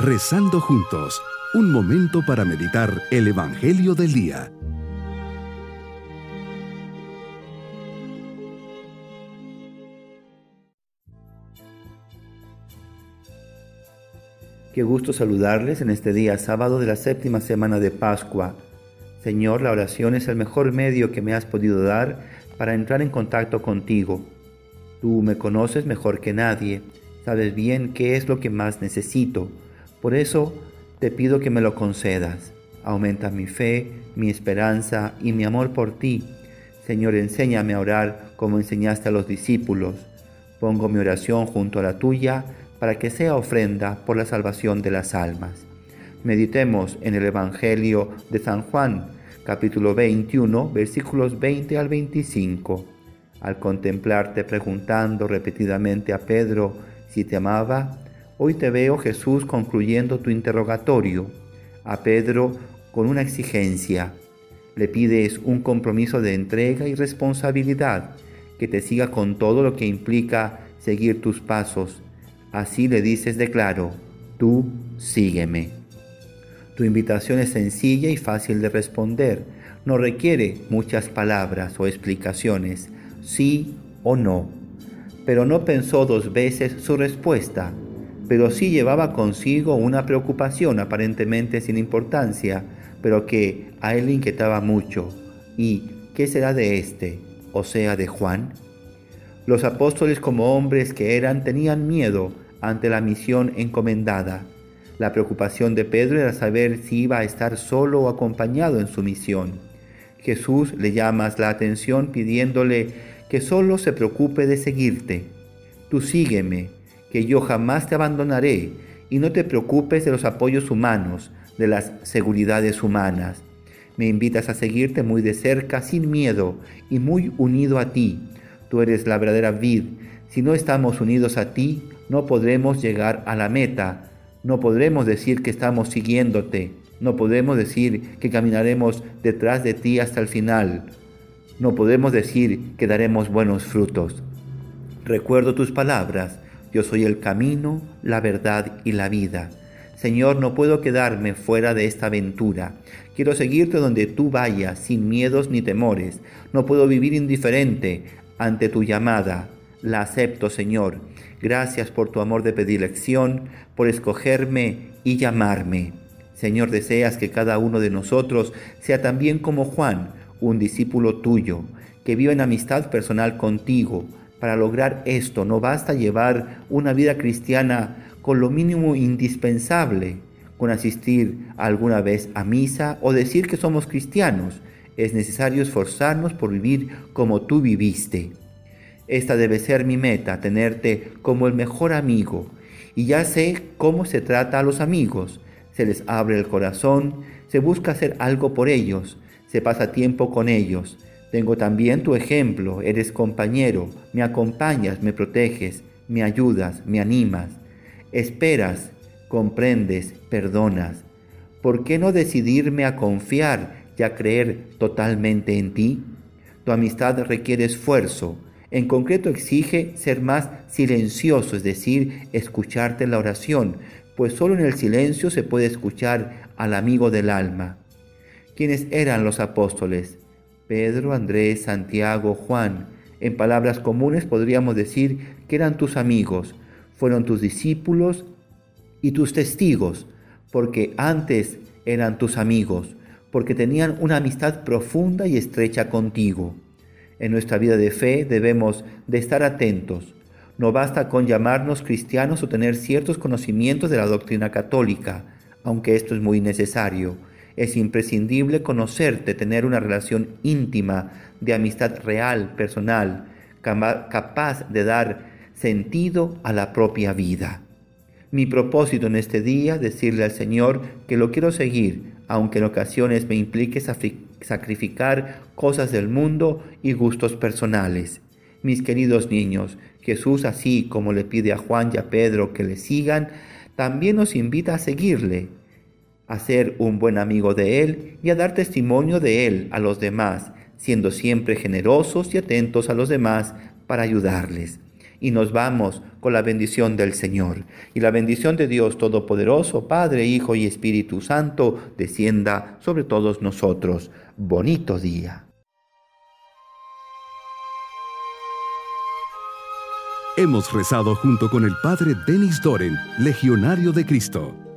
Rezando juntos, un momento para meditar el Evangelio del día. Qué gusto saludarles en este día sábado de la séptima semana de Pascua. Señor, la oración es el mejor medio que me has podido dar para entrar en contacto contigo. Tú me conoces mejor que nadie, sabes bien qué es lo que más necesito. Por eso te pido que me lo concedas. Aumenta mi fe, mi esperanza y mi amor por ti. Señor, enséñame a orar como enseñaste a los discípulos. Pongo mi oración junto a la tuya para que sea ofrenda por la salvación de las almas. Meditemos en el Evangelio de San Juan, capítulo 21, versículos 20 al 25. Al contemplarte preguntando repetidamente a Pedro si te amaba, hoy te veo, Jesús, concluyendo tu interrogatorio a Pedro con una exigencia. Le pides un compromiso de entrega y responsabilidad que te siga con todo lo que implica seguir tus pasos. Así le dices de claro: tú sígueme. Tu invitación es sencilla y fácil de responder. No requiere muchas palabras o explicaciones, sí o no. Pero no pensó dos veces su respuesta. Pero sí llevaba consigo una preocupación aparentemente sin importancia, pero que a él le inquietaba mucho. ¿Y qué será de este, o sea, de Juan? Los apóstoles, como hombres que eran, tenían miedo ante la misión encomendada. La preocupación de Pedro era saber si iba a estar solo o acompañado en su misión. Jesús le llama la atención pidiéndole que solo se preocupe de seguirte. Tú sígueme, que yo jamás te abandonaré, y no te preocupes de los apoyos humanos, de las seguridades humanas. Me invitas a seguirte muy de cerca, sin miedo y muy unido a ti. Tú eres la verdadera vid. Si no estamos unidos a ti, no podremos llegar a la meta. No podremos decir que estamos siguiéndote. No podemos decir que caminaremos detrás de ti hasta el final. No podemos decir que daremos buenos frutos. Recuerdo tus palabras: yo soy el camino, la verdad y la vida. Señor, no puedo quedarme fuera de esta aventura. Quiero seguirte donde tú vayas, sin miedos ni temores. No puedo vivir indiferente ante tu llamada. La acepto, Señor. Gracias por tu amor de predilección, por escogerme y llamarme. Señor, deseas que cada uno de nosotros sea también como Juan, un discípulo tuyo, que viva en amistad personal contigo. Para lograr esto no basta llevar una vida cristiana con lo mínimo indispensable, con asistir alguna vez a misa o decir que somos cristianos. Es necesario esforzarnos por vivir como tú viviste. Esta debe ser mi meta, tenerte como el mejor amigo. Y ya sé cómo se trata a los amigos. Se les abre el corazón, se busca hacer algo por ellos, se pasa tiempo con ellos. Tengo también tu ejemplo, eres compañero, me acompañas, me proteges, me ayudas, me animas, esperas, comprendes, perdonas. ¿Por qué no decidirme a confiar y a creer totalmente en ti? Tu amistad requiere esfuerzo, en concreto exige ser más silencioso, es decir, escucharte en la oración, pues solo en el silencio se puede escuchar al amigo del alma. ¿Quiénes eran los apóstoles? Pedro, Andrés, Santiago, Juan. En palabras comunes podríamos decir que eran tus amigos, fueron tus discípulos y tus testigos, porque antes eran tus amigos, porque tenían una amistad profunda y estrecha contigo. En nuestra vida de fe debemos de estar atentos. No basta con llamarnos cristianos o tener ciertos conocimientos de la doctrina católica, aunque esto es muy necesario. Es imprescindible conocerte, tener una relación íntima, de amistad real, personal, capaz de dar sentido a la propia vida. Mi propósito en este día es decirle al Señor que lo quiero seguir, aunque en ocasiones me implique sacrificar cosas del mundo y gustos personales. Mis queridos niños, Jesús, así como le pide a Juan y a Pedro que le sigan, también nos invita a seguirle, a ser un buen amigo de Él y a dar testimonio de Él a los demás, siendo siempre generosos y atentos a los demás para ayudarles. y nos vamos con la bendición del Señor. Y la bendición de Dios Todopoderoso, Padre, Hijo y Espíritu Santo, descienda sobre todos nosotros. Bonito día. Hemos rezado junto con el Padre Denis Doren, Legionario de Cristo.